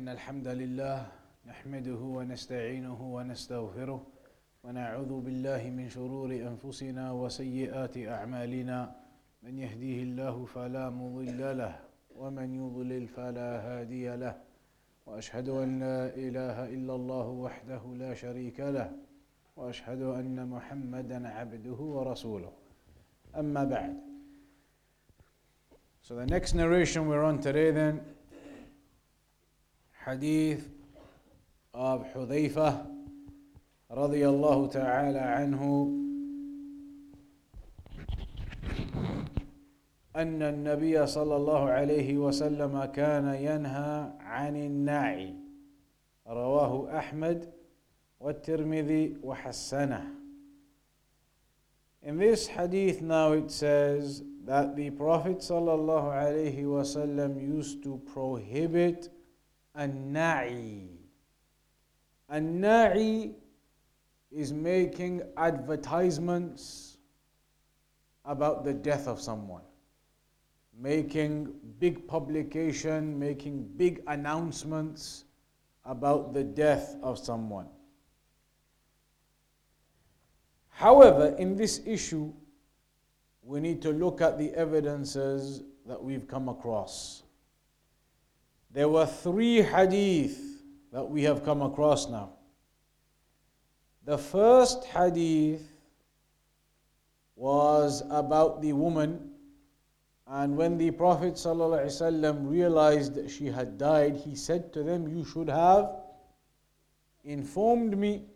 إن الحمد لله نحمده ونستعينه ونستغفره ونعوذ بالله من شرور أنفسنا وسيئات أعمالنا من يهديه الله فلا مضل له ومن يضلل فلا هادي له وأشهد أن لا إله إلا الله وحده لا شريك له وأشهد أن محمدا عبده ورسوله أما بعد. So the next narration we're on today then, hadith of Hudhayfah radiyallahu ta'ala anhu, أن النبي صلى الله عليه وسلم كان ينهى عن النعي رواه أحمد والترمذي وحسنه. In this hadith now it says that the Prophet ﷺ used to prohibit an-na'i. An-na'i is making advertisements about the death of someone, making big publication, making big announcements about the death of someone. However, in this issue, we need to look at the evidences that we've come across. There were three hadith that we have come across now. The first hadith was about the woman, and when the Prophet ﷺ realized that she had died, he said to them, "You should have informed me.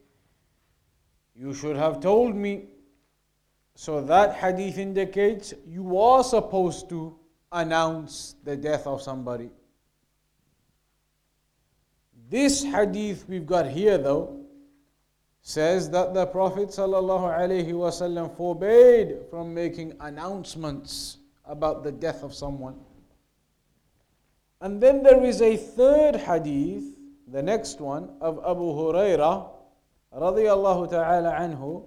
You should have told me." So that hadith indicates you are supposed to announce the death of somebody. This hadith we've got here though says that the Prophet ﷺ forbade from making announcements about the death of someone. And then there is a third hadith, the next one, of Abu Hurairah رضي الله تعالى عنه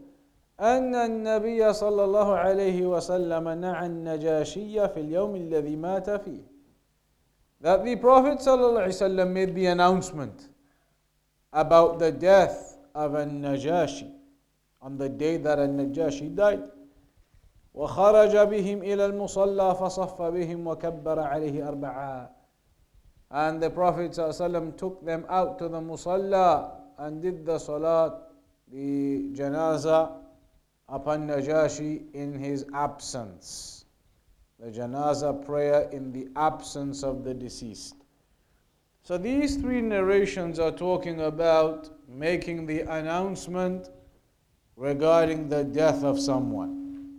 أن النبي صلى الله عليه وسلم نعى النجاشي في اليوم الذي مات فيه. That the Prophet صلى الله عليه وسلم made the announcement about the death of al-Najashi on the day that al-Najashi died. وخرج بهم إلى المصلى فصف بهم وكبر عليه أربعا. And the Prophet صلى الله عليه وسلم took them out to the Musalla and did the salat, the janaza, upon Najashi in his absence. The janaza prayer in the absence of the deceased. So these three narrations are talking about making the announcement regarding the death of someone.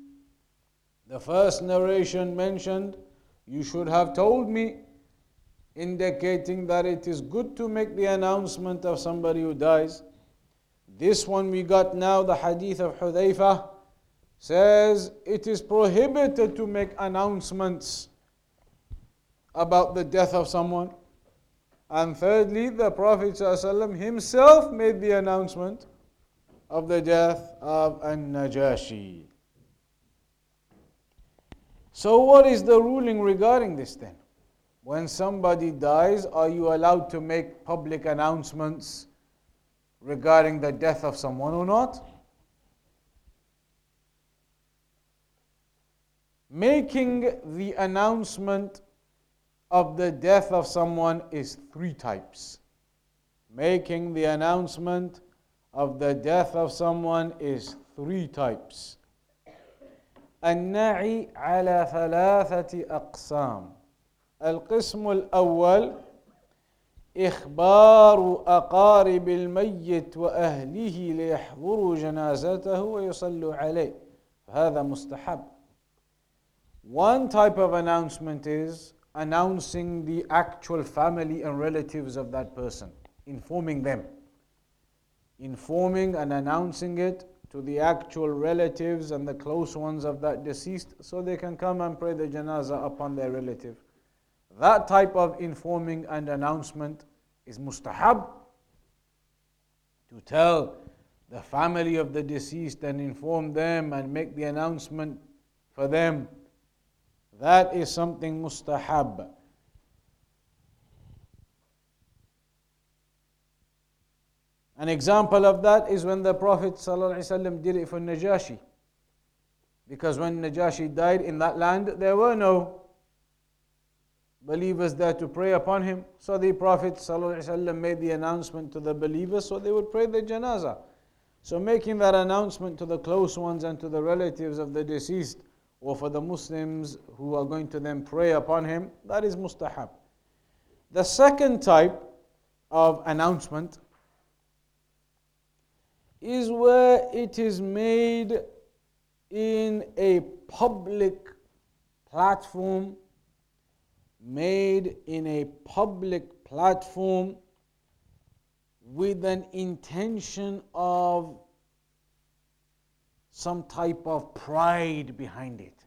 The first narration mentioned, "You should have told me," indicating that it is good to make the announcement of somebody who dies. This one we got now, the hadith of Hudhayfah, says it is prohibited to make announcements about the death of someone. And thirdly, the Prophet ﷺ himself made the announcement of the death of al-Najashi. So what is the ruling regarding this then? When somebody dies, are you allowed to make public announcements regarding the death of someone or not? Making the announcement of the death of someone is three types. Making the announcement of the death of someone is three types. النعي على ثلاثة أقسام. القسم الأول إخبار أقارب الميت وأهله ليحضروا جنازته ويصلوا عليه. هذا مستحب. One type of announcement is announcing the actual family and relatives of that person, informing them. Informing and announcing it to the actual relatives and the close ones of that deceased so they can come and pray the janazah upon their relative. That type of informing and announcement is mustahab. To tell the family of the deceased and inform them and make the announcement for them, that is something mustahab. An example of that is when the Prophet ﷺ did it for Najashi. Because when Najashi died in that land, there were no believers there to pray upon him. So the Prophet ﷺ made the announcement to the believers so they would pray the janaza. So making that announcement to the close ones and to the relatives of the deceased, or for the Muslims who are going to then pray upon him, that is mustahab. The second type of announcement is where it is made in a public platform, with an intention of some type of pride behind it.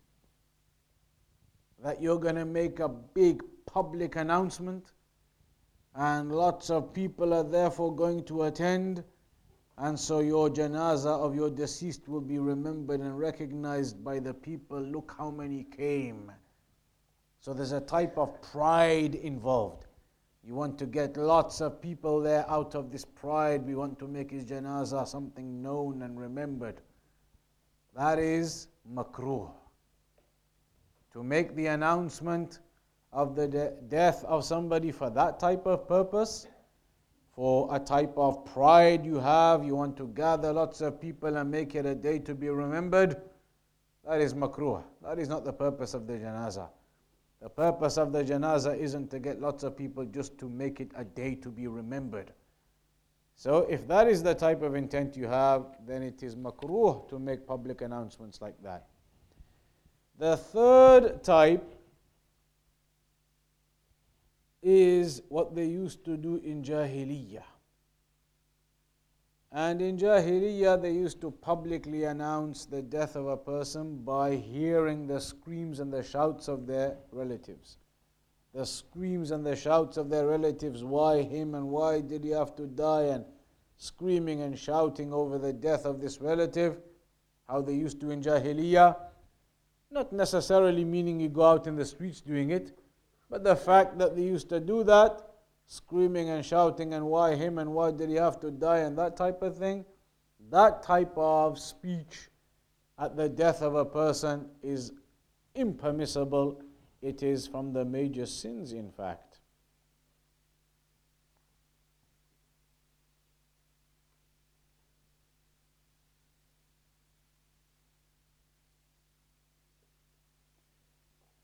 That you're going to make a big public announcement and lots of people are therefore going to attend, and so your janaza of your deceased will be remembered and recognized by the people. Look how many came. So there's a type of pride involved. You want to get lots of people there. Out of this pride, we want to make his janaza something known and remembered. That is makruh. To make the announcement of the death of somebody for that type of purpose, for a type of pride you have, you want to gather lots of people and make it a day to be remembered, that is makruh. That is not the purpose of the janaza. The purpose of the janaza isn't to get lots of people just to make it a day to be remembered. So if that is the type of intent you have, then it is makruh to make public announcements like that. The third type is what they used to do in Jahiliyyah. And in Jahiliyyah they used to publicly announce the death of a person by hearing the screams and the shouts of their relatives. The screams and the shouts of their relatives, why him and why did he have to die, and screaming and shouting over the death of this relative, how they used to in Jahiliyyah. Not necessarily meaning you go out in the streets doing it, but the fact that they used to do that, screaming and shouting and why him and why did he have to die and that type of thing, that type of speech at the death of a person is impermissible. It is from the major sins, in fact.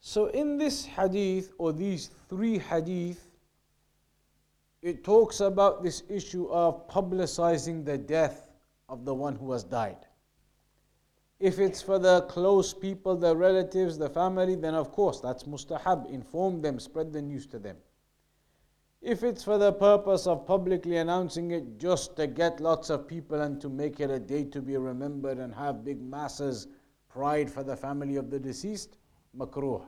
So in this hadith, or these three hadith, it talks about this issue of publicizing the death of the one who has died. If it's for the close people, the relatives, the family, then of course that's mustahab. Inform them, spread the news to them. If it's for the purpose of publicly announcing it just to get lots of people and to make it a day to be remembered and have big masses, pride for the family of the deceased, makruh.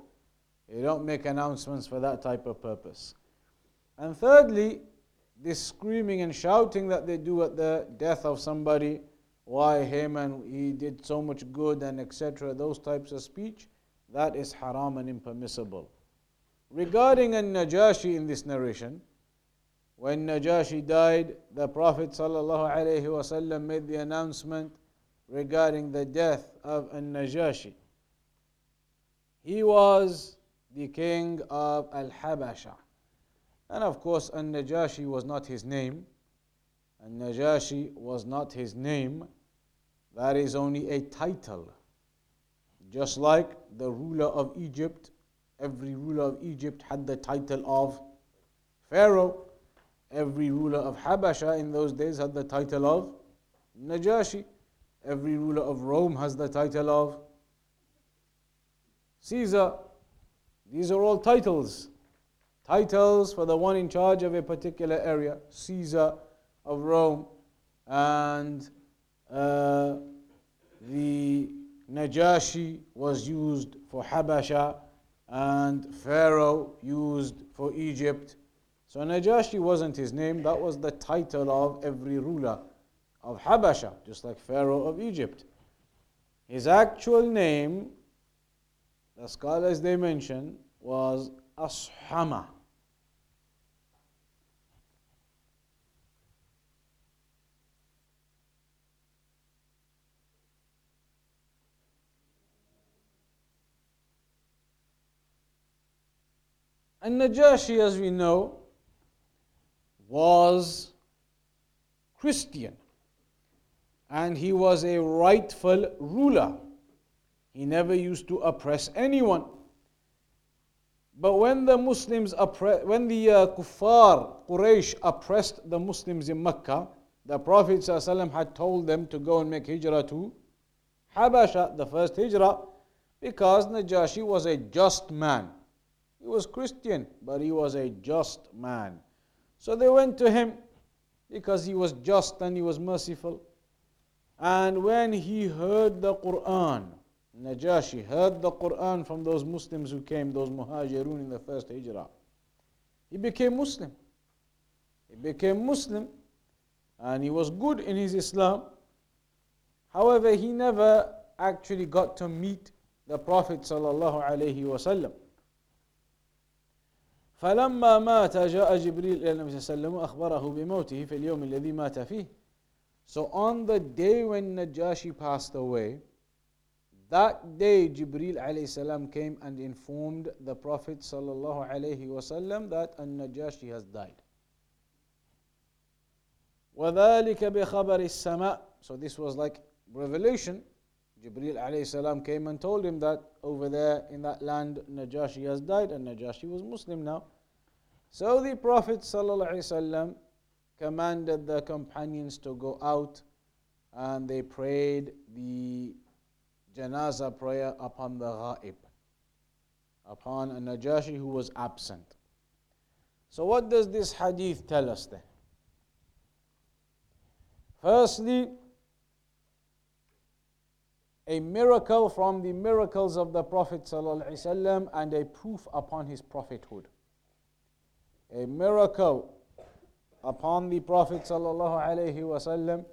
You don't make announcements for that type of purpose. And thirdly, this screaming and shouting that they do at the death of somebody, why him and he did so much good and etc., those types of speech, that is haram and impermissible. Regarding al-Najashi in this narration, when Najashi died, the Prophet ﷺ made the announcement regarding the death of al-Najashi. He was the king of al-Habasha. And of course al-Najashi was not his name. That is only a title. Just like the ruler of Egypt, every ruler of Egypt had the title of Pharaoh. Every ruler of Habasha in those days had the title of Najashi. Every ruler of Rome has the title of Caesar. These are all titles. Titles for the one in charge of a particular area. Caesar of Rome and the Najashi was used for Habasha and Pharaoh used for Egypt. So Najashi wasn't his name, that was the title of every ruler of Habasha, just like Pharaoh of Egypt. His actual name, the scholars they mention, was Ashamah. Al-Najashi, as we know, was Christian, and he was a rightful ruler. He never used to oppress anyone. But when the Muslims Kuffar, Quraysh, oppressed the Muslims in Makkah, the Prophet ﷺ had told them to go and make hijrah to Habasha, the first hijrah, because Najashi was a just man. He was Christian, but he was a just man. So they went to him because he was just and he was merciful. And when he heard the Quran, Najashi heard the Quran from those Muslims who came, those Muhajirun in the first hijrah, he became Muslim. He became Muslim and he was good in his Islam. However, he never actually got to meet the Prophet sallallahu alayhi wa sallam. فَلَمَّا مَاتَ جَاءَ جِبْرِيلُ إِلَى النَّبِيِّ صَلَّى اللَّهُ عَلَيْهِ وَسَلَّمَ أَخْبَرَهُ بِمَوْتِهِ فِي الْيَوْمِ الَّذِي مَاتَ فِيهِ. So on the day when Najashi passed away, that day Jibril alayhi salam came and informed the Prophet sallallahu alayhi wasallam that An-Najashi has died. وَذَلِكَ بِخَبَرِ السَّمَاءِ. So this was like revelation. Jibril alayhi salam came and told him that over there in that land Najashi has died, and Najashi was Muslim now. So the Prophet sallallahu alayhi wasallam commanded the companions to go out, and they prayed the Janaza prayer upon the Ghaib, upon a Najashi who was absent. So what does this hadith tell us then? Firstly, a miracle from the miracles of the Prophet ﷺ and a proof upon his prophethood. A miracle upon the Prophet ﷺ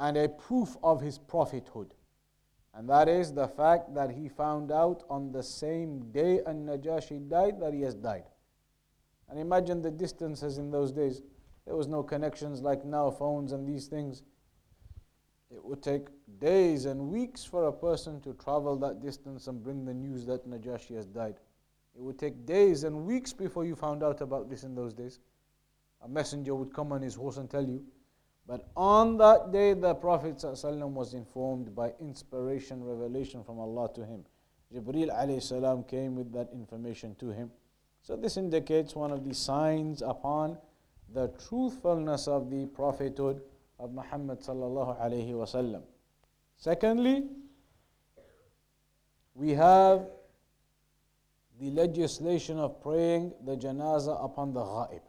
and a proof of his prophethood. And that is the fact that he found out on the same day An-Najashi died that he has died. And imagine the distances in those days. There was no connections like now, phones and these things. It would take days and weeks for a person to travel that distance and bring the news that Najashi has died. It would take days and weeks before you found out about this in those days. A messenger would come on his horse and tell you. But on that day, the Prophet ﷺ was informed by inspiration, revelation from Allah to him. Jibreel alayhi salam came with that information to him. So this indicates one of the signs upon the truthfulness of the prophethood of Muhammad sallallahu alayhi wa sallam. Secondly, we have the legislation of praying the janazah upon the ghaib,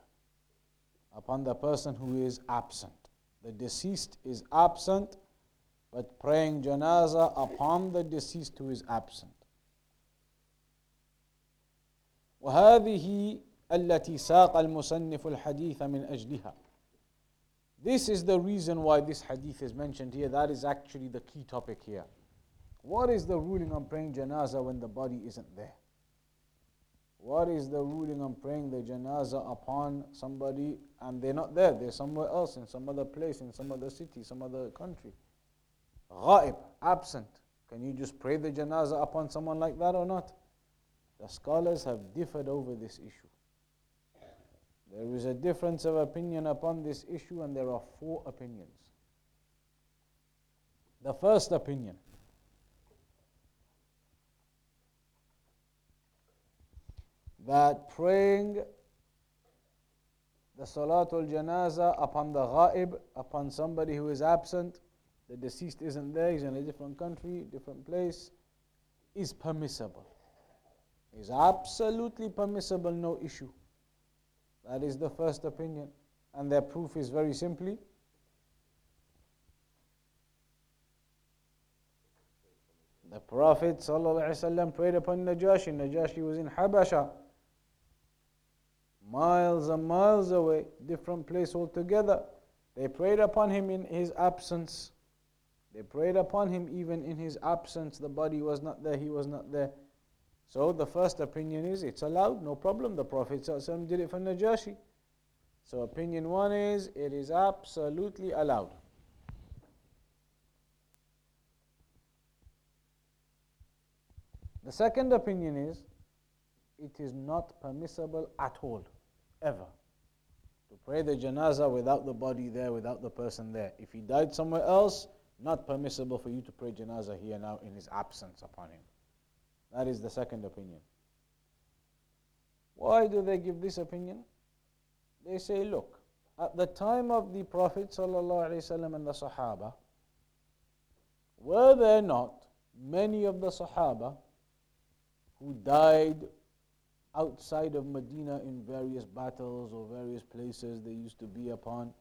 upon the person who is absent. The deceased is absent, but praying janazah upon the deceased who is absent. وَهَذِهِ الَّتِي سَاقَ الْمُصَنِّفُ الْحَدِيثَ مِنْ أَجْلِهَا. This is the reason why this hadith is mentioned here. That is actually the key topic here. What is the ruling on praying janazah when the body isn't there? What is the ruling on praying the janazah upon somebody and they're not there? They're somewhere else, in some other place, in some other city, some other country. Ghaib, absent. Can you just pray the janazah upon someone like that or not? The scholars have differed over this issue. There is a difference of opinion upon this issue, and there are four opinions. The first opinion that praying the Salatul Janazah upon the Ghaib, upon somebody who is absent, the deceased isn't there, he's in a different country, different place, is permissible. Is absolutely permissible, no issue. That is the first opinion, and their proof is very simply the Prophet ﷺ prayed upon Najashi. Najashi was in Habasha, miles and miles away, different place altogether. They prayed upon him in his absence. They prayed upon him even in his absence. The body was not there, he was not there. So the first opinion is it's allowed, no problem. The Prophet ﷺ did it for Najashi. So opinion one is it is absolutely allowed. The second opinion is it is not permissible at all, ever, to pray the janaza without the body there, without the person there. If he died somewhere else, not permissible for you to pray janaza here now in his absence upon him. That is the second opinion. Why do they give this opinion? They say, look, at the time of the Prophet ﷺ and the Sahaba, were there not many of the Sahaba who died outside of Medina in various battles or various places they used to be upon,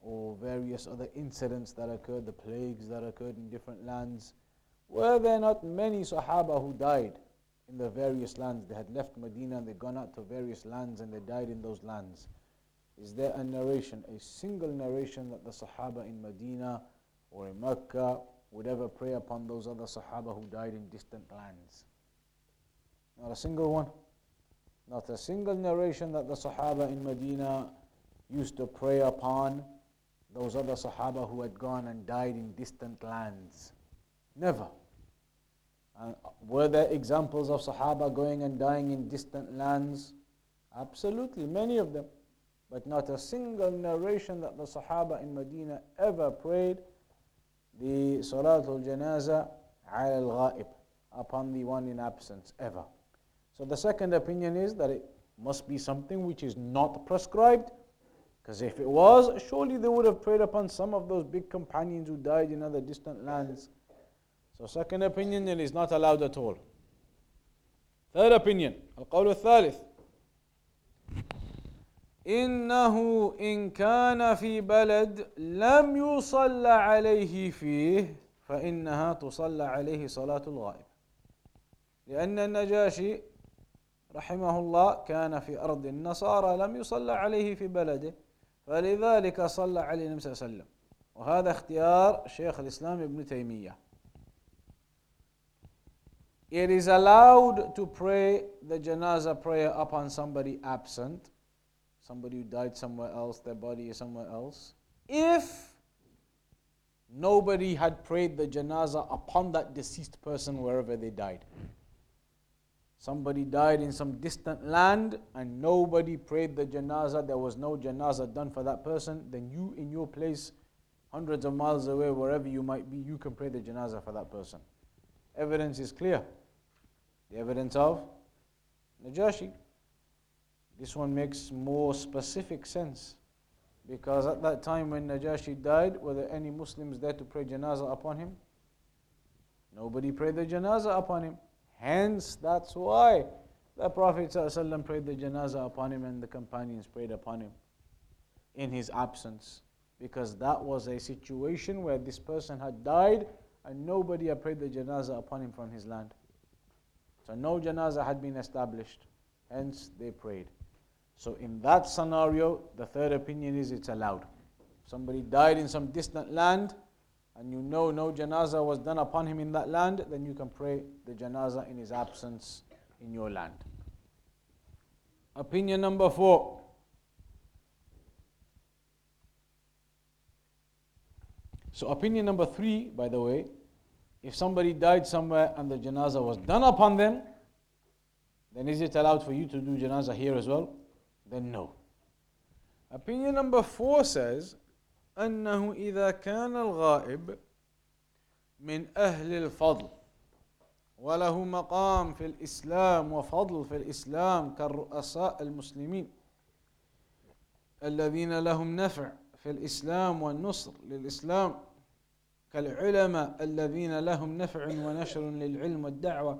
or various other incidents that occurred, the plagues that occurred in different lands? Were there not many Sahaba who died in the various lands? They had left Medina and they'd gone out to various lands and they died in those lands. Is there a narration, a single narration, that the Sahaba in Medina or in Makkah would ever pray upon those other Sahaba who died in distant lands? Not a single one. Not a single narration that the Sahaba in Medina used to pray upon those other Sahaba who had gone and died in distant lands. Never. And were there examples of Sahaba going and dying in distant lands? Absolutely, many of them. But not a single narration that the Sahaba in Medina ever prayed the Salatul Janaza ala al-Ghaib, upon the one in absence, ever. So the second opinion is that it must be something which is not prescribed, because if it was, surely they would have preyed upon some of those big companions who died in other distant lands. So second opinion, it is not allowed at all. Third opinion, al-Qawl al-Thalith. إنه إن كان في بلد لم يصلى عليه فيه فإنها تصلى عليه صلاة الغائب لأن النجاشي رحمه الله كان في أرض النصارى لم يصلى عليه في بلده فلذلك صلى عليه النبي صلى الله عليه وسلم وهذا اختيار شيخ الإسلام ابن تيمية. It is allowed to pray the janaza prayer upon somebody absent, somebody who died somewhere else, their body is somewhere else, if nobody had prayed the janaza upon that deceased person wherever they died. Somebody died in some distant land and nobody prayed the janaza, there was no janaza done for that person, then you in your place, hundreds of miles away, wherever you might be, you can pray the janaza for that person. Evidence is clear. The evidence of Najashi. This one makes more specific sense, because at that time when Najashi died, were there any Muslims there to pray janaza upon him? Nobody prayed the janaza upon him. Hence, that's why the Prophet ﷺ prayed the janaza upon him and the companions prayed upon him in his absence, because that was a situation where this person had died and nobody had prayed the janaza upon him from his land. So no janaza had been established, hence they prayed. So in that scenario, the third opinion is it's allowed. Somebody died in some distant land and you know no janaza was done upon him in that land, then you can pray the janaza in his absence in your land. Opinion number 4. So opinion number 3, by the way, if somebody died somewhere and the janaza was done upon them, then is it allowed for you to do janaza here as well? Then no. Opinion number 4 says, أنه إذا كان الغائب من أهل الفضل وله مقام في الإسلام وفضل في الإسلام كالرؤساء المسلمين الذين لهم نفع في الإسلام والنصر للإسلام كالعلماء الذين لهم نفع ونشر للعلم والدعوة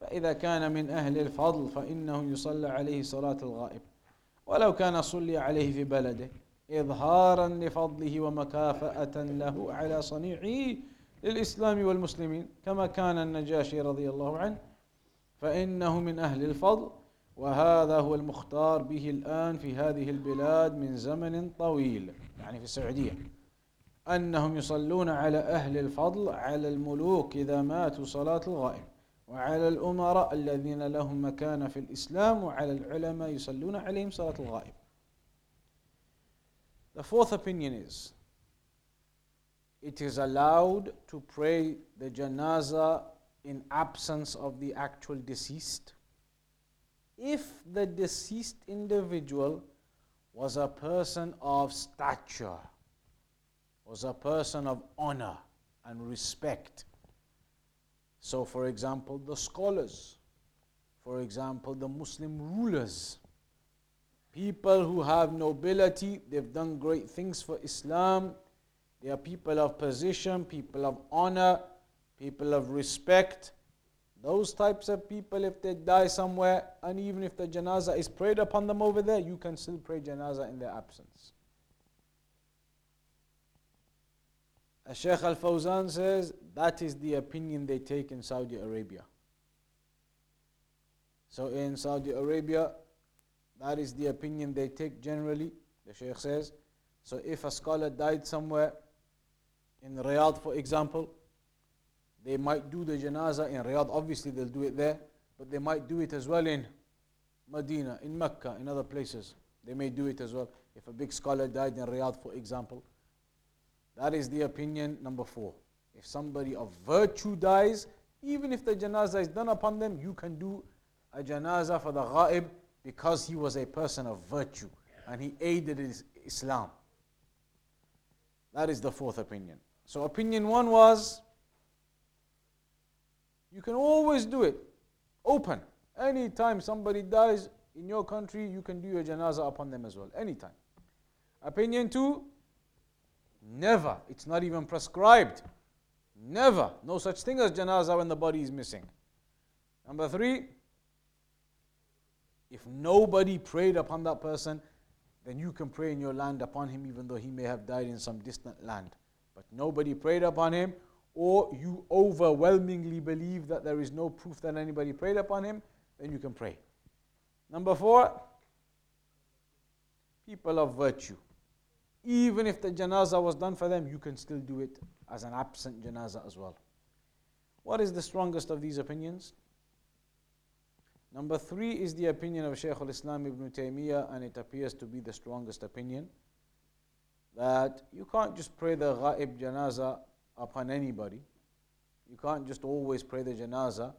فإذا كان من أهل الفضل فإنه يصلى عليه صلاة الغائب ولو كان صلي عليه في بلده إظهارا لفضله ومكافأة له على صنيعه للإسلام والمسلمين كما كان النجاشي رضي الله عنه فإنه من أهل الفضل وهذا هو المختار به الآن في هذه البلاد من زمن طويل. يعني في السعودية أنهم يصلون على أهل الفضل على الملوك إذا ماتوا صلاة الغائب وعلى الأمراء الذين لهم مكانة في الإسلام وعلى العلماء يصلون عليهم صلاة الغائب. The fourth opinion is, it is allowed to pray the janaza in absence of the actual deceased, if the deceased individual was a person of stature, was a person of honor and respect. So, for example, the scholars, for example, the Muslim rulers, people who have nobility, they've done great things for Islam, they are people of position, people of honor, people of respect. Those types of people, if they die somewhere, and even if the janaza is prayed upon them over there, you can still pray janaza in their absence. As Shaykh Al-Fawzan says, that is the opinion they take in Saudi Arabia. So in Saudi Arabia, that is the opinion they take generally, the Shaykh says. So if a scholar died somewhere, in Riyadh for example, they might do the janaza in Riyadh, obviously they'll do it there, but they might do it as well in Medina, in Makkah, in other places. They may do it as well. If a big scholar died in Riyadh, for example, that is the opinion number 4. If somebody of virtue dies, even if the janaza is done upon them, you can do a janaza for the ghaib because he was a person of virtue and he aided Islam. That is the 4th opinion. So opinion 1 was, you can always do it, open. Anytime somebody dies in your country, you can do your janaza upon them as well, anytime. Opinion 2, never, it's not even prescribed. Never, no such thing as janaza when the body is missing. Number 3, if nobody prayed upon that person, then you can pray in your land upon him, even though he may have died in some distant land. But nobody prayed upon him, or you overwhelmingly believe that there is no proof that anybody prayed upon him, then you can pray. Number 4, people of virtue. Even if the janaza was done for them, you can still do it as an absent janaza as well. What is the strongest of these opinions? Number 3 is the opinion of Shaykh al-Islam Ibn Taymiyyah, and it appears to be the strongest opinion, that you can't just pray the ghaib janaza upon anybody. You can't just always pray the janaza.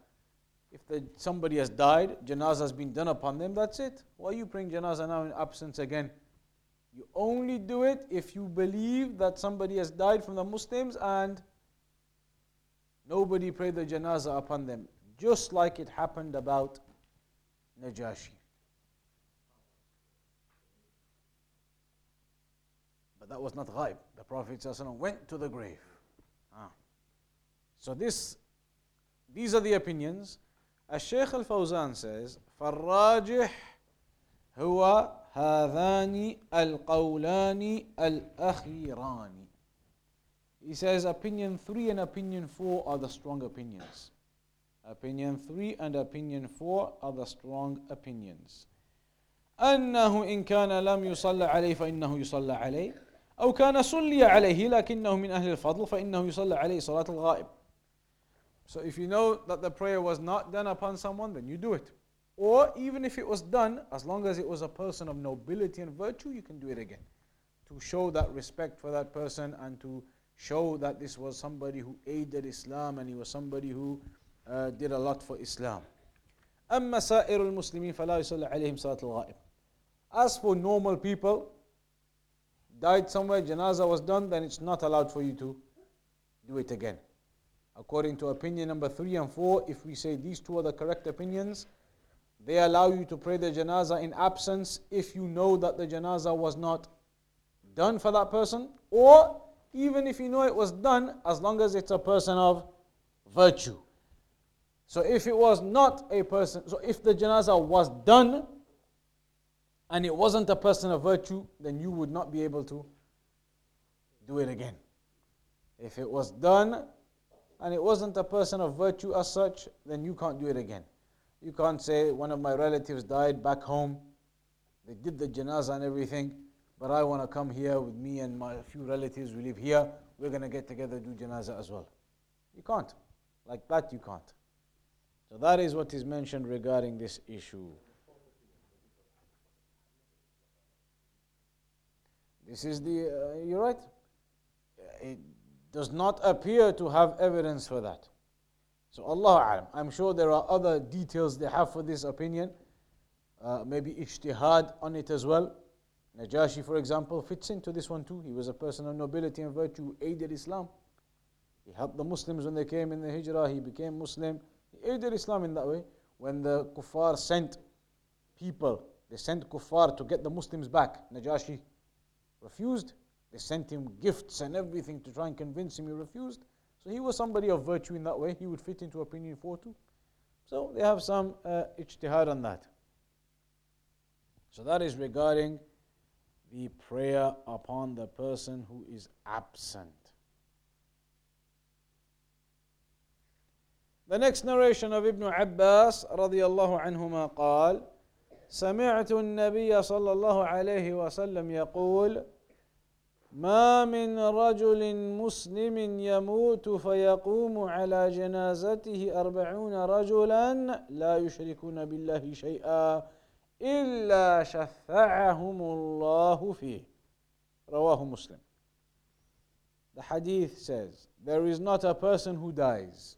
If somebody has died, janaza has been done upon them, that's it. Why are you praying janaza now in absence again? You only do it if you believe that somebody has died from the Muslims and nobody prayed the janaza upon them. Just like it happened about Najashi. But that was not ghaib. The Prophet ﷺ went to the grave. So these are the opinions. As Shaykh Al-Fawzan says, فَالرَّاجِحْ هُوَ هَذَانِ الْقَوْلَانِ الْأَخِيرَانِ. He says opinion 3 and opinion 4 are the strong opinions. Opinion 3 and opinion 4 are the strong opinions. أَنَّهُ إِنْ كَانَ لَمْ يُصَلَّ عَلَيْهِ فَإِنَّهُ يُصَلَّ عَلَيْهِ أو كان صلي عليه لكنه من أهل الفضل فإنه يصلى عليه صلاة الغائب. So if you know that the prayer was not done upon someone, then you do it. Or even if it was done, as long as it was a person of nobility and virtue, you can do it again. To show that respect for that person and to show that this was somebody who aided Islam and he was somebody who did a lot for Islam. أما سائر المسلمين فلا يصلى عليهم صلاة الغائب. As for normal people, died somewhere, janaza was done, then it's not allowed for you to do it again. According to opinion number 3 and 4, if we say these 2 are the correct opinions, they allow you to pray the janaza in absence if you know that the janaza was not done for that person, or even if you know it was done, as long as it's a person of virtue. So if it was not a person, so if the janaza was done, and it wasn't a person of virtue, then you would not be able to do it again. If it was done, and it wasn't a person of virtue as such, then you can't do it again. You can't say, one of my relatives died back home, they did the janaza and everything, but I want to come here with me and my few relatives who live here, we're going to get together and do janaza as well. You can't. Like that, you can't. So that is what is mentioned regarding this issue. This is the, you're right, it does not appear to have evidence for that. So Allahu A'lam, I'm sure there are other details they have for this opinion, maybe ijtihad on it as well. Najashi, for example, fits into this one too. He was a person of nobility and virtue who aided Islam. He helped the Muslims when they came in the Hijrah. He became Muslim. He aided Islam in that way. When the kuffar sent people, they sent kuffar to get the Muslims back. Najashi refused. They sent him gifts and everything to try and convince him. He refused. So he was somebody of virtue in that way. He would fit into opinion 4 too. So they have some ijtihad on that. So that is regarding the prayer upon the person who is absent. The next narration of Ibn Abbas radiyallahu anhuma قال سمعت النبي صلى الله عليه وسلم يقول ما من رجل مسلم يموت فيقوم على جنازته 40 رجلا لا يشركون بالله شيئا إلا شفعهم الله فيه رواه مسلم. The hadith says there is not a person who dies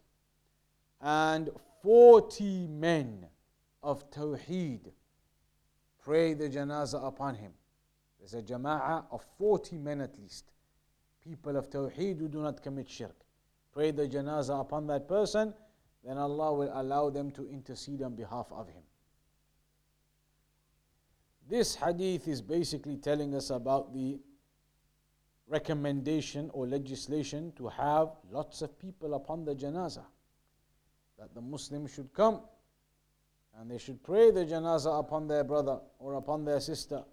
and 40 men of Tawheed pray the Janaza upon him. There's a jama'ah of 40 men at least, people of Tawheed who do not commit shirk. Pray the Janaza upon that person, then Allah will allow them to intercede on behalf of him. This hadith is basically telling us about the recommendation or legislation to have lots of people upon the Janaza, that the Muslims should come and they should pray the Janaza upon their brother or upon their sister.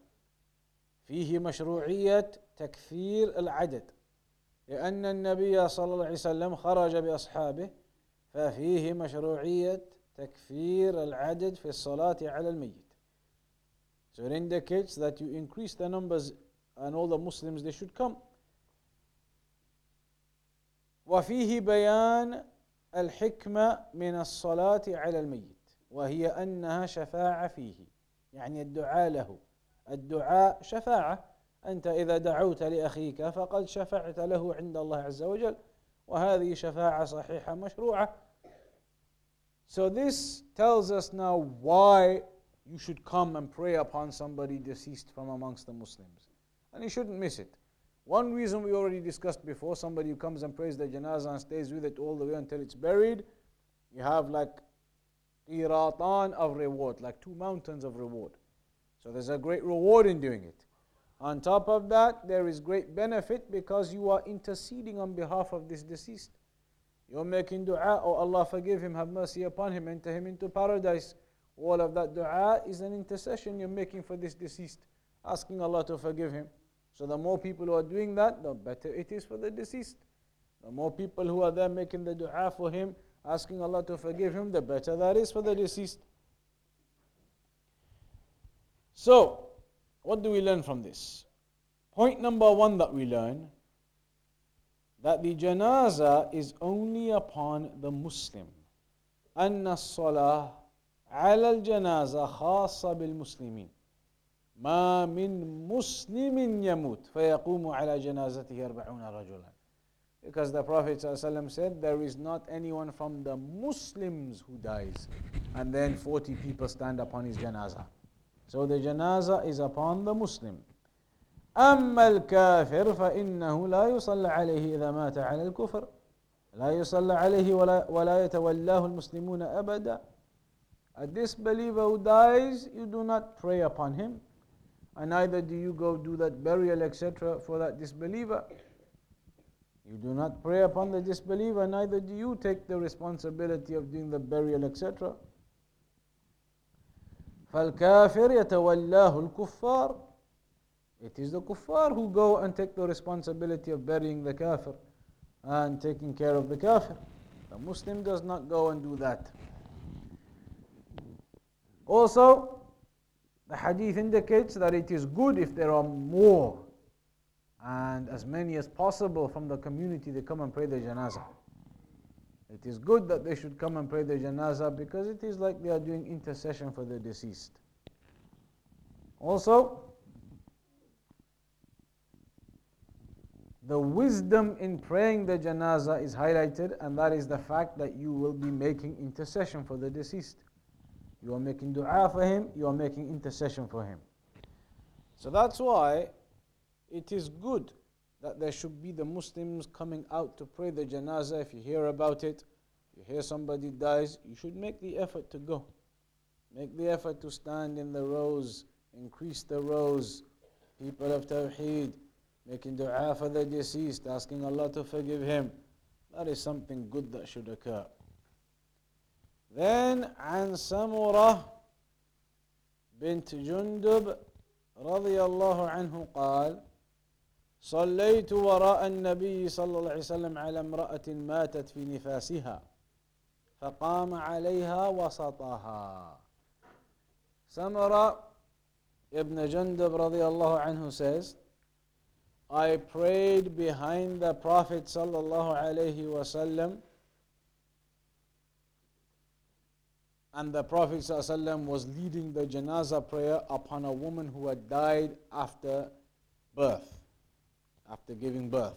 فيه مشروعية تكثير العدد لأن النبي صلى الله عليه وسلم خرج بأصحابه ففيه مشروعية تكثير العدد في الصلاة على الميت. So it indicates that you increase the numbers and all the Muslims they should come. وفيه بيان الحكمة من الصلاة على الميت وهي أنها شفاعة فيه يعني الدعاء له. الدعاء شفاعة أنت إذا دعوت لأخيك فقد شفعت له عند الله عز وجل وهذه شفاعة صحيحة مشروعة. So this tells us now why you should come and pray upon somebody deceased from amongst the Muslims, and you shouldn't miss it. One reason we already discussed before, somebody who comes and prays the janazah and stays with it all the way until it's buried, you have like qiratan of reward, like 2 mountains of reward. So there's a great reward in doing it. On top of that, there is great benefit because you are interceding on behalf of this deceased. You're making dua, oh Allah forgive him, have mercy upon him, enter him into paradise. All of that dua is an intercession you're making for this deceased, asking Allah to forgive him. So the more people who are doing that, the better it is for the deceased. The more people who are there making the dua for him, asking Allah to forgive him, the better that is for the deceased. So, what do we learn from this? Point number 1 that we learn, that the janazah is only upon the Muslim. أَنَّ الصَّلَاةَ عَلَى الْجَنَازَةِ خَاصَّةً بِالْمُسْلِمِينَ ما من مسلم يموت فيقوم على جنازته 40 رجلا. Because the Prophet ﷺ said there is not anyone from the Muslims who dies and then 40 people stand upon his janazah. So the janazah is upon the Muslim. أما الكافر فإنه لا يصلى عليه إذا مات على الكفر لا يصلى عليه ولا يتولاه المسلمون أبدا. A disbeliever who dies, you do not pray upon him, and neither do you go do that burial, etc. for that disbeliever. You do not pray upon the disbeliever, neither do you take the responsibility of doing the burial, etc. فَالْكَافِرْ يَتَوَلَّاهُ الْكُفَّارِ. It is the kuffar who go and take the responsibility of burying the kafir and taking care of the kafir. The Muslim does not go and do that. Also, the hadith indicates that it is good if there are more and as many as possible from the community they come and pray the janazah. It is good that they should come and pray the janazah because it is like they are doing intercession for the deceased. Also, the wisdom in praying the janazah is highlighted, and that is the fact that you will be making intercession for the deceased. You are making dua for him. You are making intercession for him. So that's why it is good that there should be the Muslims coming out to pray the janaza. If you hear about it, you hear somebody dies, you should make the effort to go. Make the effort to stand in the rows, increase the rows. People of Tawheed, making dua for the deceased, asking Allah to forgive him. That is something good that should occur. Then, an Samurah bint Jundub, رضي الله عنه قال صليت وراء النبي صلى الله عليه وسلم على امرأة ماتت في نفاسها فقام عليها وسطها. Samurah ibn Jundub رضي الله عنه says, I prayed behind the Prophet صلى الله عليه وسلم, and the Prophet ﷺ was leading the janazah prayer upon a woman who had died after birth, after giving birth.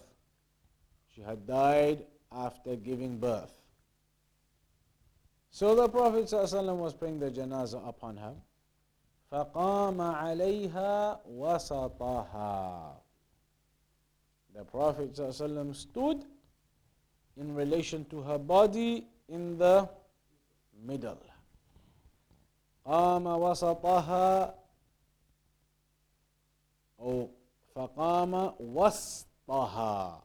She had died after giving birth. So the Prophet ﷺ was praying the janazah upon her. فَقَامَ عَلَيْهَا وَسَطَهَا. The Prophet ﷺ stood in relation to her body in the middle. قام وسطها أو فقام وسطها.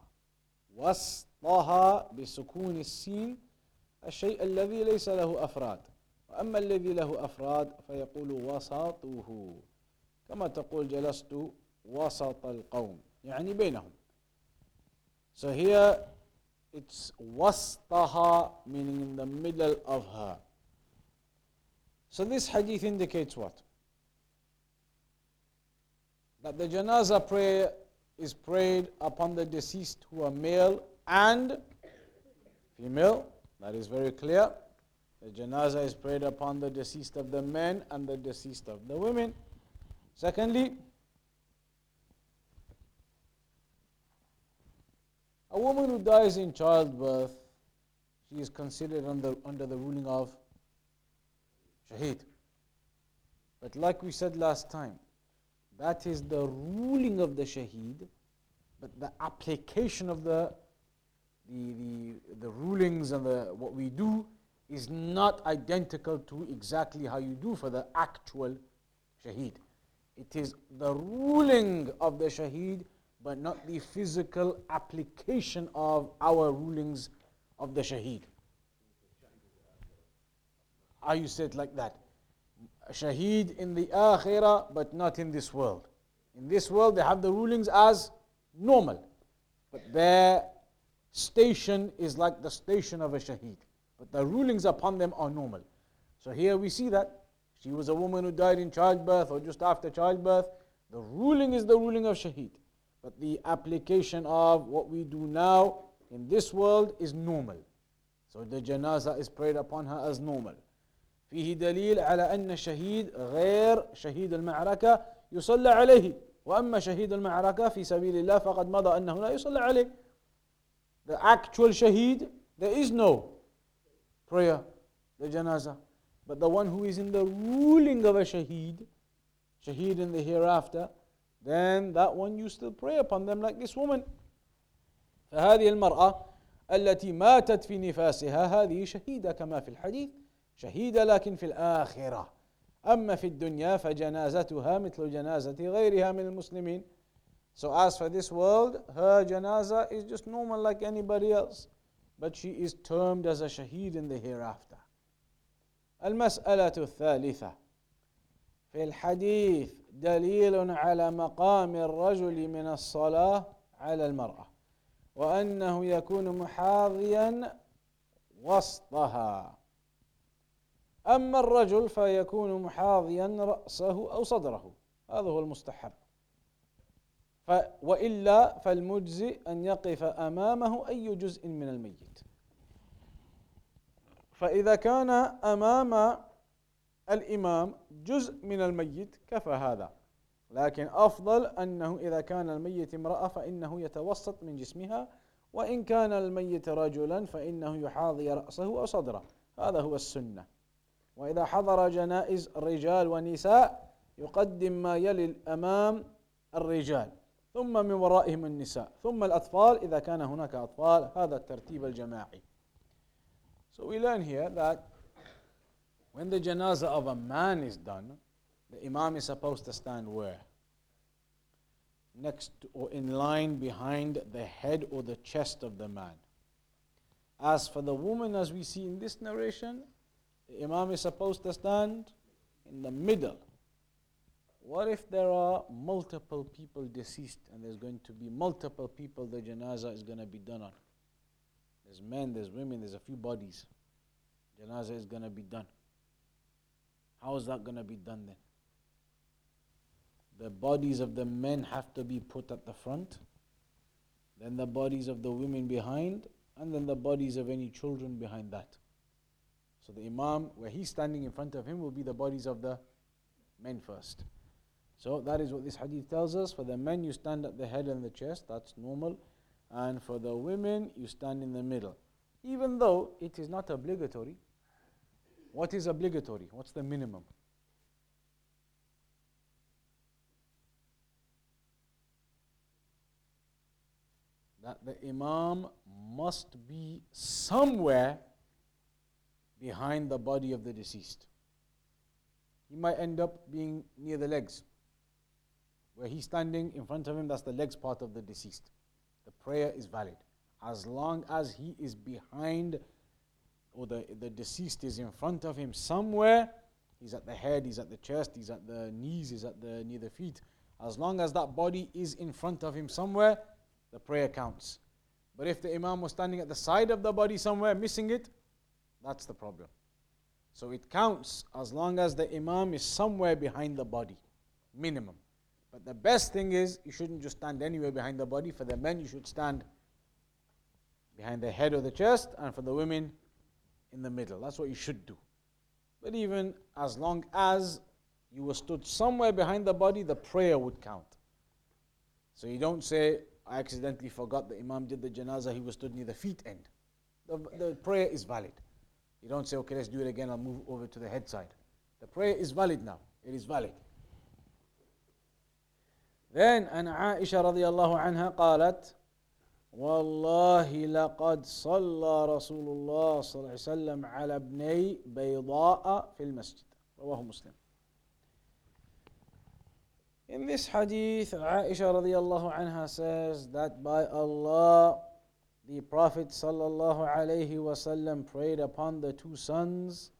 وسطها بسكون السين الشيء الذي ليس له أفراد, وأما الذي له أفراد فيقول وسطه, كما تقول جلست وسط القوم, يعني بينهم. So here it's وسطها, meaning in the middle of her. So this hadith indicates what? That the janazah prayer is prayed upon the deceased who are male and female. That is very clear. The janazah is prayed upon the deceased of the men and the deceased of the women. Secondly, a woman who dies in childbirth, she is considered under the ruling of Shaheed. But like we said last time, that is the ruling of the Shaheed, but the application of the rulings and what we do is not identical to exactly how you do for the actual Shaheed. It is the ruling of the Shaheed, but not the physical application of our rulings of the Shaheed. You say it like that. Shaheed in the akhirah, but not in this world. In this world, they have the rulings as normal, but their station is like the station of a shaheed. But the rulings upon them are normal. So here we see that she was a woman who died in childbirth or just after childbirth. The ruling is the ruling of shaheed, but the application of what we do now in this world is normal. So the janazah is prayed upon her as normal. فيه دليل على أن الشهيد غير شهيد المعركة يصلى عليه, وأما شهيد المعركة في سبيل الله فقد مضى أنه لا يصلى عليه. The actual shaheed, there is no prayer, the janazah. But the one who is in the ruling of a shaheed, shaheed in the hereafter, then that one you still pray upon them like this woman. فهذه المرأة التي ماتت في نفاسها هذه شهيدة كما في الحديث, شهيدة لكن في الآخرة, أما في الدنيا فجنازتها مثل جنازة غيرها من المسلمين. So as for this world, her janazah is just normal like anybody else, but she is termed as a shaheed in the hereafter. المسألة الثالثة في الحديث دليل على مقام الرجل من الصلاة على المرأة وأنه يكون محاذيا وسطها, أما الرجل فيكون محاذيا رأسه أو صدره, هذا هو المستحب, وإلا فالمجزئ أن يقف أمامه أي جزء من الميت. فإذا كان أمام الإمام جزء من الميت كفى هذا, لكن أفضل أنه إذا كان الميت امرأة فإنه يتوسط من جسمها, وإن كان الميت رجلا فإنه يحاذي رأسه أو صدره, هذا هو السنة. وإذا حضر جنائز الرجال والنساء يقدم ما يلي الأمام الرجال ثم من ورائهم النساء ثم الأطفال إذا كان هناك أطفال. هذا الترتيب الجماعي. So we learn here that when the janazah of a man is done, the imam is supposed to stand where? Next or in line behind the head or the chest of the man. As for the woman, as we see in this narration, the imam is supposed to stand in the middle. What if there are multiple people deceased and there's going to be multiple people the janazah is going to be done on? There's men, there's women, there's a few bodies. Janazah is going to be done. How is that going to be done then? The bodies of the men have to be put at the front, then the bodies of the women behind, and then the bodies of any children behind that. So the imam, where he's standing in front of him, will be the bodies of the men first. So that is what this hadith tells us. For the men, you stand at the head and the chest, that's normal. And for the women, you stand in the middle. Even though it is not obligatory. What is obligatory? What's the minimum? That the imam must be somewhere behind the body of the deceased. He might end up being near the legs. Where he's standing in front of him, that's the legs part of the deceased. The prayer is valid. As long as he is behind, or the deceased is in front of him somewhere, he's at the head, he's at the chest, he's at the knees, he's at the near the feet. As long as that body is in front of him somewhere, the prayer counts. But if the imam was standing at the side of the body somewhere, missing it, that's the problem. So it counts as long as the imam is somewhere behind the body, minimum. But the best thing is, you shouldn't just stand anywhere behind the body. For the men, you should stand behind the head or the chest, and for the women, in the middle. That's what you should do. But even as long as you were stood somewhere behind the body, the prayer would count. So you don't say, I accidentally forgot the imam did the janazah, he was stood near the feet end. The prayer is valid. You don't say, okay, let's do it again, I'll move over to the head side. The prayer is valid now. It is valid. Then, an Aisha radiallahu anha qalat, Wallahi laqad salla Rasulullah sallallahu alayhi wa sallam ala ibnay bayda'a fil masjid. Rawahu Muslim. In this hadith, Aisha radiallahu anha says that by Allah, the Prophet sallallahu alayhi wa sallam prayed upon the two sons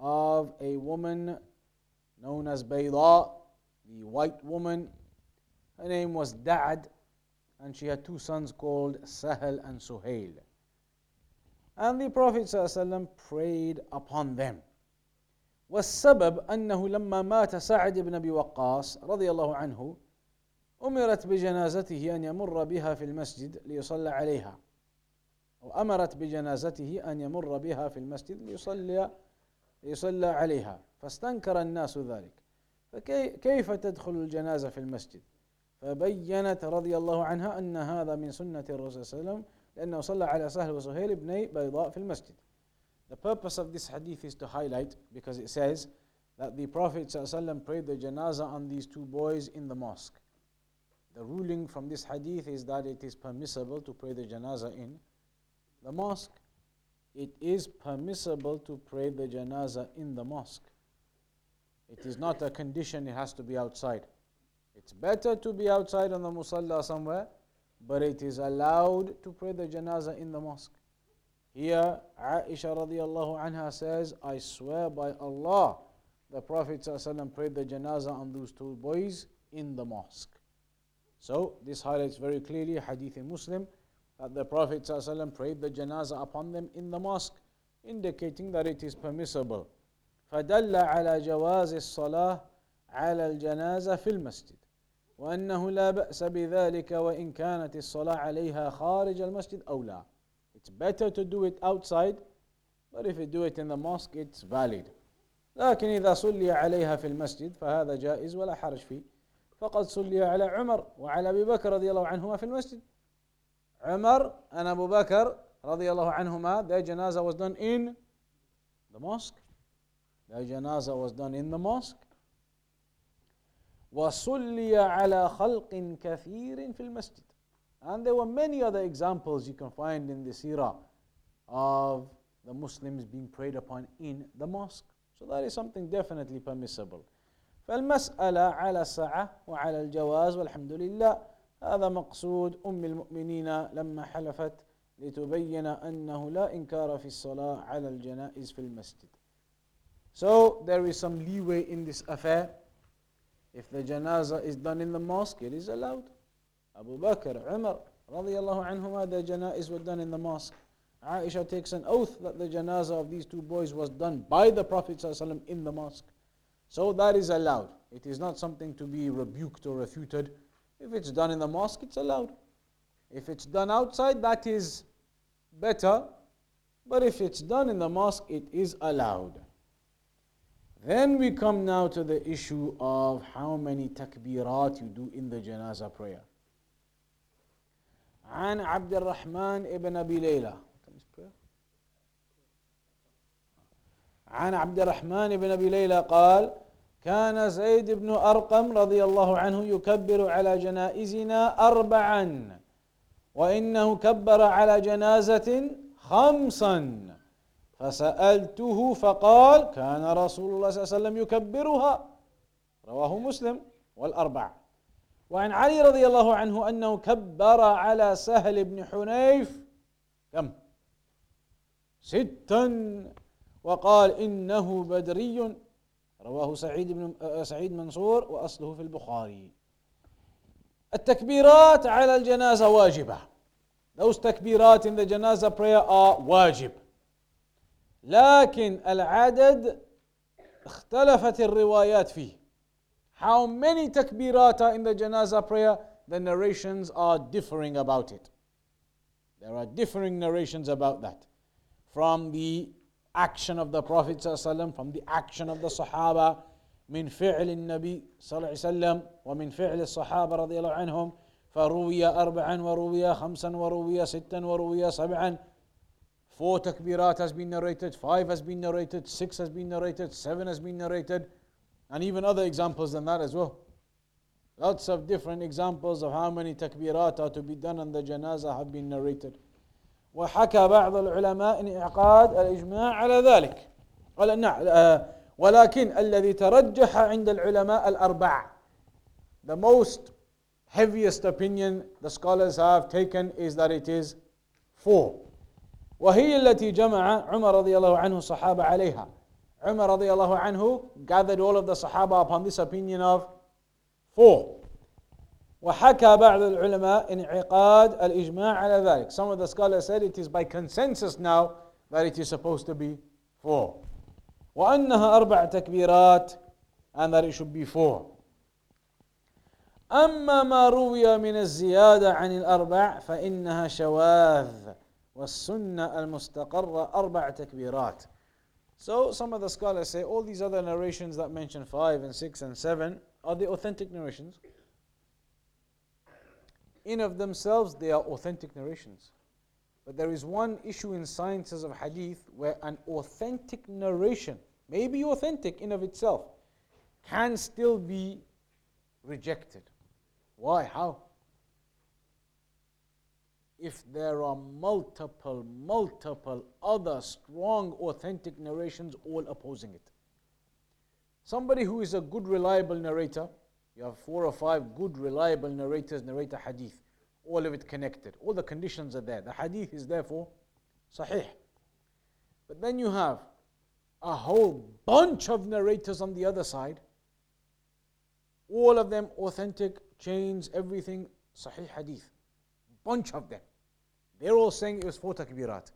of a woman known as Bayda, the white woman. Her name was Da'ad, and she had two sons called Sahel and Suhail. And the Prophet sallallahu alayhi wa sallam prayed upon them. والسبب أنه لما مات سعد بن أبي وقاص رضي الله عنه أمرت بجنازته أن يمر بها في المسجد ليصلى عليها وأمرت بجنازته أن يمر بها في المسجد ليصلى عليها فاستنكر الناس ذلك فكيف تدخل الجنازة في المسجد فبينت رضي الله عنها أن هذا من سنة الرسول صلى الله عليه وسلم لأنه صلى على سهل وسهيل ابني بيضاء في المسجد. The purpose of this hadith is to highlight, because it says that the Prophet ﷺ prayed the janazah on these two boys in the mosque. The ruling from this hadith is that it is permissible to pray the janazah in the mosque. It is permissible to pray the janazah in the mosque. It is not a condition, it has to be outside. It's better to be outside on the Musalla somewhere, but it is allowed to pray the janazah in the mosque. Here, Aisha radiallahu anha says, I swear by Allah, the Prophet ﷺ prayed the janazah on those two boys in the mosque. So, this highlights very clearly, hadith in Muslim, that the Prophet ﷺ prayed the janazah upon them in the mosque, indicating that it is permissible. فَدَلَّ عَلَى جَوَازِ الصَّلَاةِ عَلَى الْجَنَازَةِ فِي الْمَسْجِدِ وَأَنَّهُ لَا بَأْسَ بِذَلِكَ وَإِنْ كَانَتِ الصَّلَاةِ عَلَيْهَا خَارِجَ الْمَسْجِدِ أَوْ لَا. It's better to do it outside, but if you do it in the mosque, it's valid. لكن إذا صلي عليها في المسجد فهذا جائز ولا حرج فيه. فقد صلي على عمر وعلى أبي بكر رضي الله عنهما في المسجد. عمر and Abu Bakr رضي الله عنهما, their janazah was done in the mosque. The janaza was done in the mosque. وَصُلِّيَ عَلَى خَلْقٍ كَثِيرٍ فِي الْمَسْجِدِ. And there were many other examples you can find in this era of the Muslims being preyed upon in the mosque. So that is something definitely permissible. فَالْمَسْأَلَةَ عَلَى السَّعَةِ وَعَلَى الْجَوَازِ وَالْحَمْدُ لِلَّهِ. هذا مقصود أم المؤمنين لما حلفت لتبين أنه لا إنكار في الصلاة على الجنائز في المسجد. So there is some leeway in this affair. If the janaza is done in the mosque, it is allowed. Abu Bakr, Umar, radiyallahu anhuma, their janaiz were done in the mosque. Aisha takes an oath that the janaza of these two boys was done by the Prophet ﷺ in the mosque. So that is allowed. It is not something to be rebuked or refuted. If it's done in the mosque, it's allowed. If it's done outside, that is better. But if it's done in the mosque, it is allowed. Then we come now to the issue of how many takbirat you do in the janaza prayer. An Abd al-Rahman ibn Abi Layla. عن عبد الرحمن بن أبي ليلى قال كان زيد بن أرقم رضي الله عنه يكبر على جنائزنا 4 وإنه كبر على جنازة 5 فسألته فقال كان رسول الله صلى الله عليه وسلم يكبرها رواه مسلم وال4. وعن علي رضي الله عنه أنه كبر على سهل بن حنيف كم 6 وقال إنه بدري رواه سعيد منصور وأصله في البخاري. التكبيرات على الجنازة واجبة. Those تكبيرات in the janaza prayer are واجب. لكن العدد اختلفت الروايات فيه. How many تكبيرات are in the janaza prayer? The narrations are differing about it. There are differing narrations about that. From the action of the Prophet ﷺ, from the action of the Sahaba, من فعل النبي صلى الله عليه وسلم ومن فعل الصحابة رضي الله عنهم فروي 4 وروي 5 وروي 6 وروي 7. 4 takbirat has been narrated, 5 has been narrated, 6 has been narrated, 7 has been narrated, and even other examples than that as well. Lots of different examples of how many takbirat are to be done on the janazah have been narrated. وحكى بعض العلماء أن إعقاد الإجماع على ذلك ولكن الذي ترجح عند العلماء 4. The most heaviest opinion the scholars have taken is that it is 4. وهي التي جمع عمر رضي الله عنه الصحابة عليها. عمر رضي الله عنه gathered all of the Sahaba upon this opinion of 4. وحكى بعض العلماء انعقاد الإجماع على ذلك. Some of the scholars said it is by consensus now that it is supposed to be 4. وأنها 4 تكبيرات, and that it should be 4. أما ما روي من الزيادة عن 4 فإنها شواذ والسنة المستقرة 4 تكبيرات. So some of the scholars say all these other narrations that mention 5 and 6 and 7 are the authentic narrations. In of themselves, they are authentic narrations. But there is one issue in sciences of hadith where an authentic narration, maybe authentic in of itself, can still be rejected. Why? How? If there are multiple other strong authentic narrations all opposing it. Somebody who is a good, reliable narrator, you have 4 or 5 good, reliable narrators narrate a hadith. All of it connected. All the conditions are there. The hadith is therefore sahih. But then you have a whole bunch of narrators on the other side. All of them authentic, chains, everything, sahih hadith. Bunch of them. They're all saying it was 4 takbirat.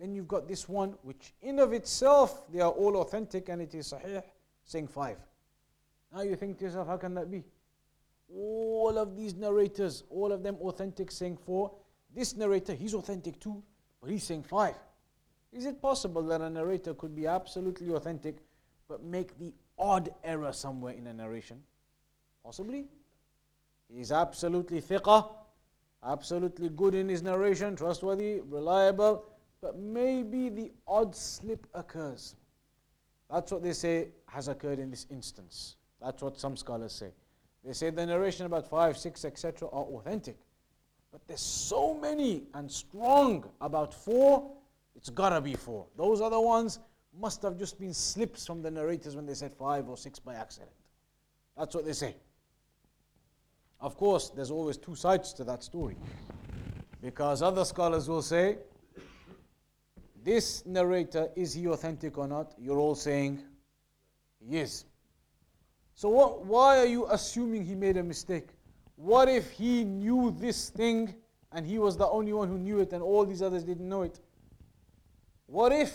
Then you've got this one, which in of itself, they are all authentic and it is sahih, saying 5. Now you think to yourself, how can that be? All of these narrators, all of them authentic, saying 4. This narrator, he's authentic too, but he's saying 5. Is it possible that a narrator could be absolutely authentic, but make the odd error somewhere in a narration? Possibly. He is absolutely thiqah, absolutely good in his narration, trustworthy, reliable, but maybe the odd slip occurs. That's what they say has occurred in this instance. That's what some scholars say. They say the narration about 5, 6, etc. are authentic. But there's so many and strong about 4, it's gotta be 4. Those other ones must have just been slips from the narrators when they said 5 or 6 by accident. That's what they say. Of course, there's always two sides to that story. Because other scholars will say, this narrator, is he authentic or not? You're all saying, he is. So why are you assuming he made a mistake? What if he knew this thing and he was the only one who knew it and all these others didn't know it? What if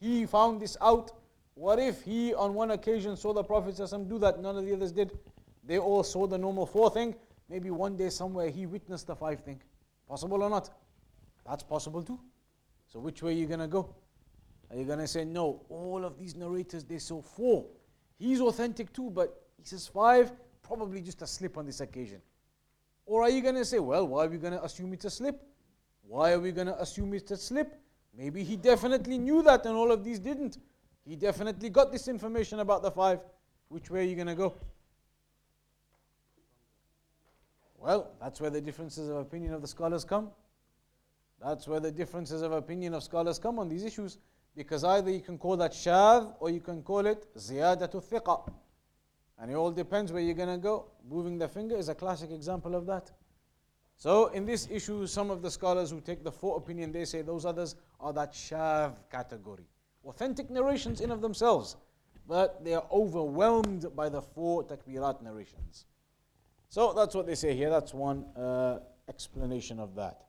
he found this out? What if he on one occasion saw the Prophet ﷺ do that, none of the others did? They all saw the normal 4 thing. Maybe one day somewhere he witnessed the 5 thing. Possible or not? That's possible too. So which way are you going to go? Are you going to say, no, all of these narrators, they saw 4. He's authentic too, but he says 5, probably just a slip on this occasion. Or are you going to say, well, why are we going to assume it's a slip? Why are we going to assume it's a slip? Maybe he definitely knew that and all of these didn't. He definitely got this information about the 5. Which way are you going to go? Well, that's where the differences of opinion of the scholars come. That's where the differences of opinion of scholars come on these issues. Because either you can call that shadh or you can call it ziyadatu thiqa. And it all depends where you're going to go. Moving the finger is a classic example of that. So in this issue, some of the scholars who take the 4 opinion, they say those others are that shadh category. Authentic narrations in of themselves. But they are overwhelmed by the 4 takbirat narrations. So that's what they say here. That's one explanation of that.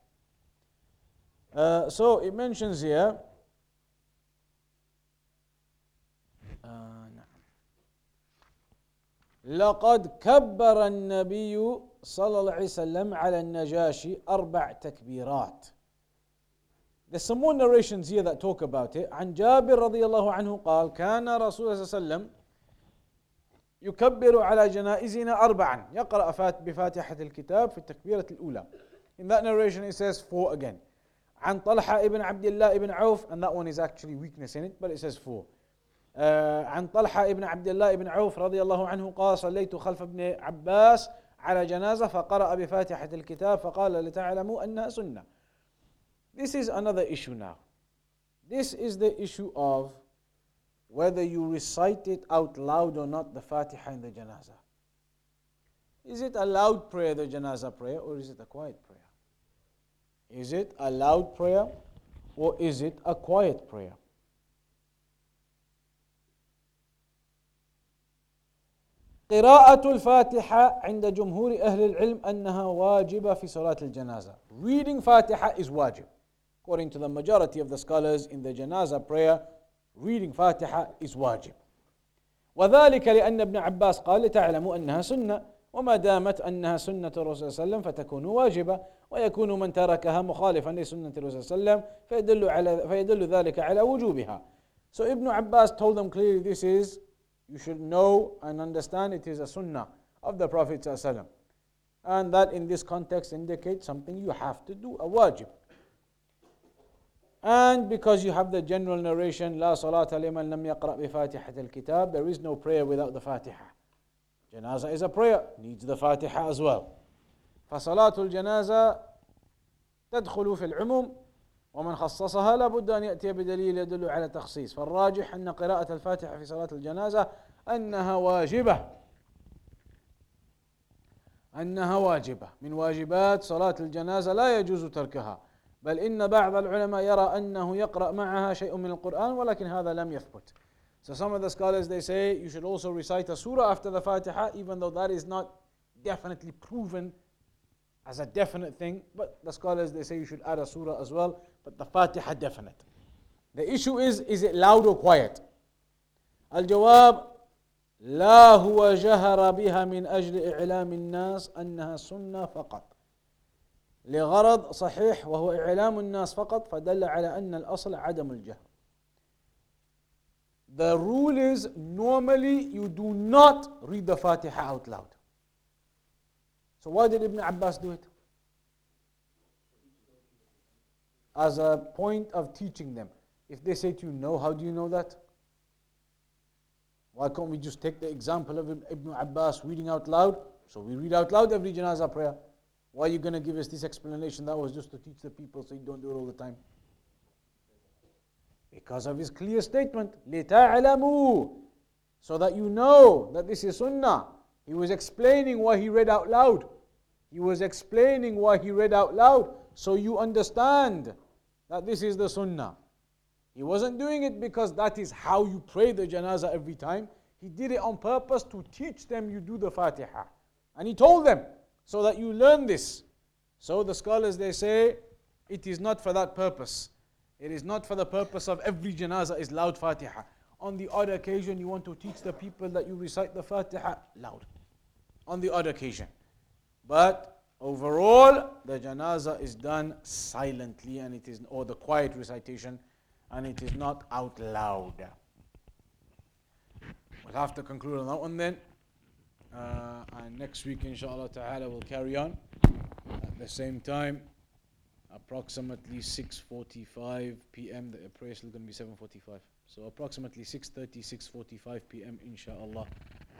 So it mentions here. لَقَدْ كَبَّرَ النَّبِيُّ صَلَى اللَّهِ عَلَيْهِ وَسَلَّمَ عَلَى النَّجَاشِ 4 تَكْبِيرَاتٍ. There's some more narrations here that talk about it. عن جابر رضي الله عنه قال كان رسول الله صلى الله عليه وسلم يكبر على جنائزنا 4 يقرأ بفاتحة الكتاب في التكبيرة الأولى. In that narration it says 4 again. عن طلحة ابن عبد الله ابن عوف, and that one is actually weakness in it, but it says 4. عن طلحة ابن عبد الله ابن عوف رضي الله عنه قال صليت خلف ابن عباس على جنازة فقرأ بفاتحة الكتاب فقال لتعلموا أنها سنة. This is another issue now. This is the issue of whether you recite it out loud or not, the Fatiha in the Janaza. Is it a loud prayer, the Janaza prayer, or is it a quiet prayer? Is it a loud prayer, or is it a quiet prayer? قراءة الفاتحة عند جمهور أهل العلم أنها واجبة في صلاة الجنازة. Reading Fatiha is wajib. According to the majority of the scholars in the Janaza prayer, reading Fatiha is wajib. وذلك لأن ابن عباس قال تعلموا أنها سنة وما دامت أنها سنة الرسول صلى الله عليه وسلم فتكون واجبة ويكون من تركها مخالفا لسنة الرسول صلى الله عليه وسلم فيدل ذلك على وجوبها. So Ibn Abbas told them clearly, this is, you should know and understand it is a sunnah of the Prophet ﷺ. And that in this context indicates something you have to do, a wajib. And because you have the general narration, لا صلاة لمن لم يقرأ بفاتحة الكتاب, there is no prayer without the Fatiha. Janaza is a prayer, needs the Fatiha as well. فصلاة الجنازة تدخل في العموم ومن خصصها لابد أن يأتي بدليل يدل على تخصيص فالراجح أن قراءة الفاتحة في صلاة الجنازة أنها واجبة من واجبات صلاة الجنازة لا يجوز تركها بل إن بعض العلماء يرى أنه يقرأ معها شيء من القرآن ولكن هذا لم يثبت. So some of the scholars, they say you should also recite a surah after the Fatiha, even though that is not definitely proven as a definite thing, but the scholars, they say you should add a surah as well, but the Fatiha definite. The issue is it loud or quiet? Al-Jawab, لا هو جهر بها من أجل إعلام الناس أنها سنة فقط لغرض صحيح وهو إعلام الناس فقط فدل على أن الأصل عدم الجهر. The rule is normally you do not read the Fatiha out loud. So why did Ibn Abbas do it? As a point of teaching them. If they say to you, no, how do you know that? Why can't we just take the example of Ibn Abbas reading out loud? So we read out loud every Janaza prayer. Why are you going to give us this explanation that was just to teach the people so you don't do it all the time? Because of his clear statement, لِتَعْلَمُوا, so that you know that this is sunnah. He was explaining why he read out loud. He was explaining why he read out loud, so you understand that this is the sunnah. He wasn't doing it because that is how you pray the janazah every time. He did it on purpose to teach them you do the Fatiha. And he told them, so that you learn this. So the scholars, they say, it is not for that purpose. It is not for the purpose of every janazah is loud Fatiha. On the odd occasion, you want to teach the people that you recite the Fatiha loud. On the odd occasion. But overall, the janazah is done silently, and it is, or the quiet recitation, and it is not out loud. We'll have to conclude on that one then. And next week, inshallah ta'ala, we'll carry on. At the same time, approximately 6:45 p.m. The prayer is still going to be 7:45. So approximately 6:30, 6:45 p.m. inshallah,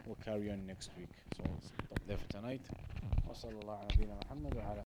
we'll carry on next week. So we'll stop there for tonight.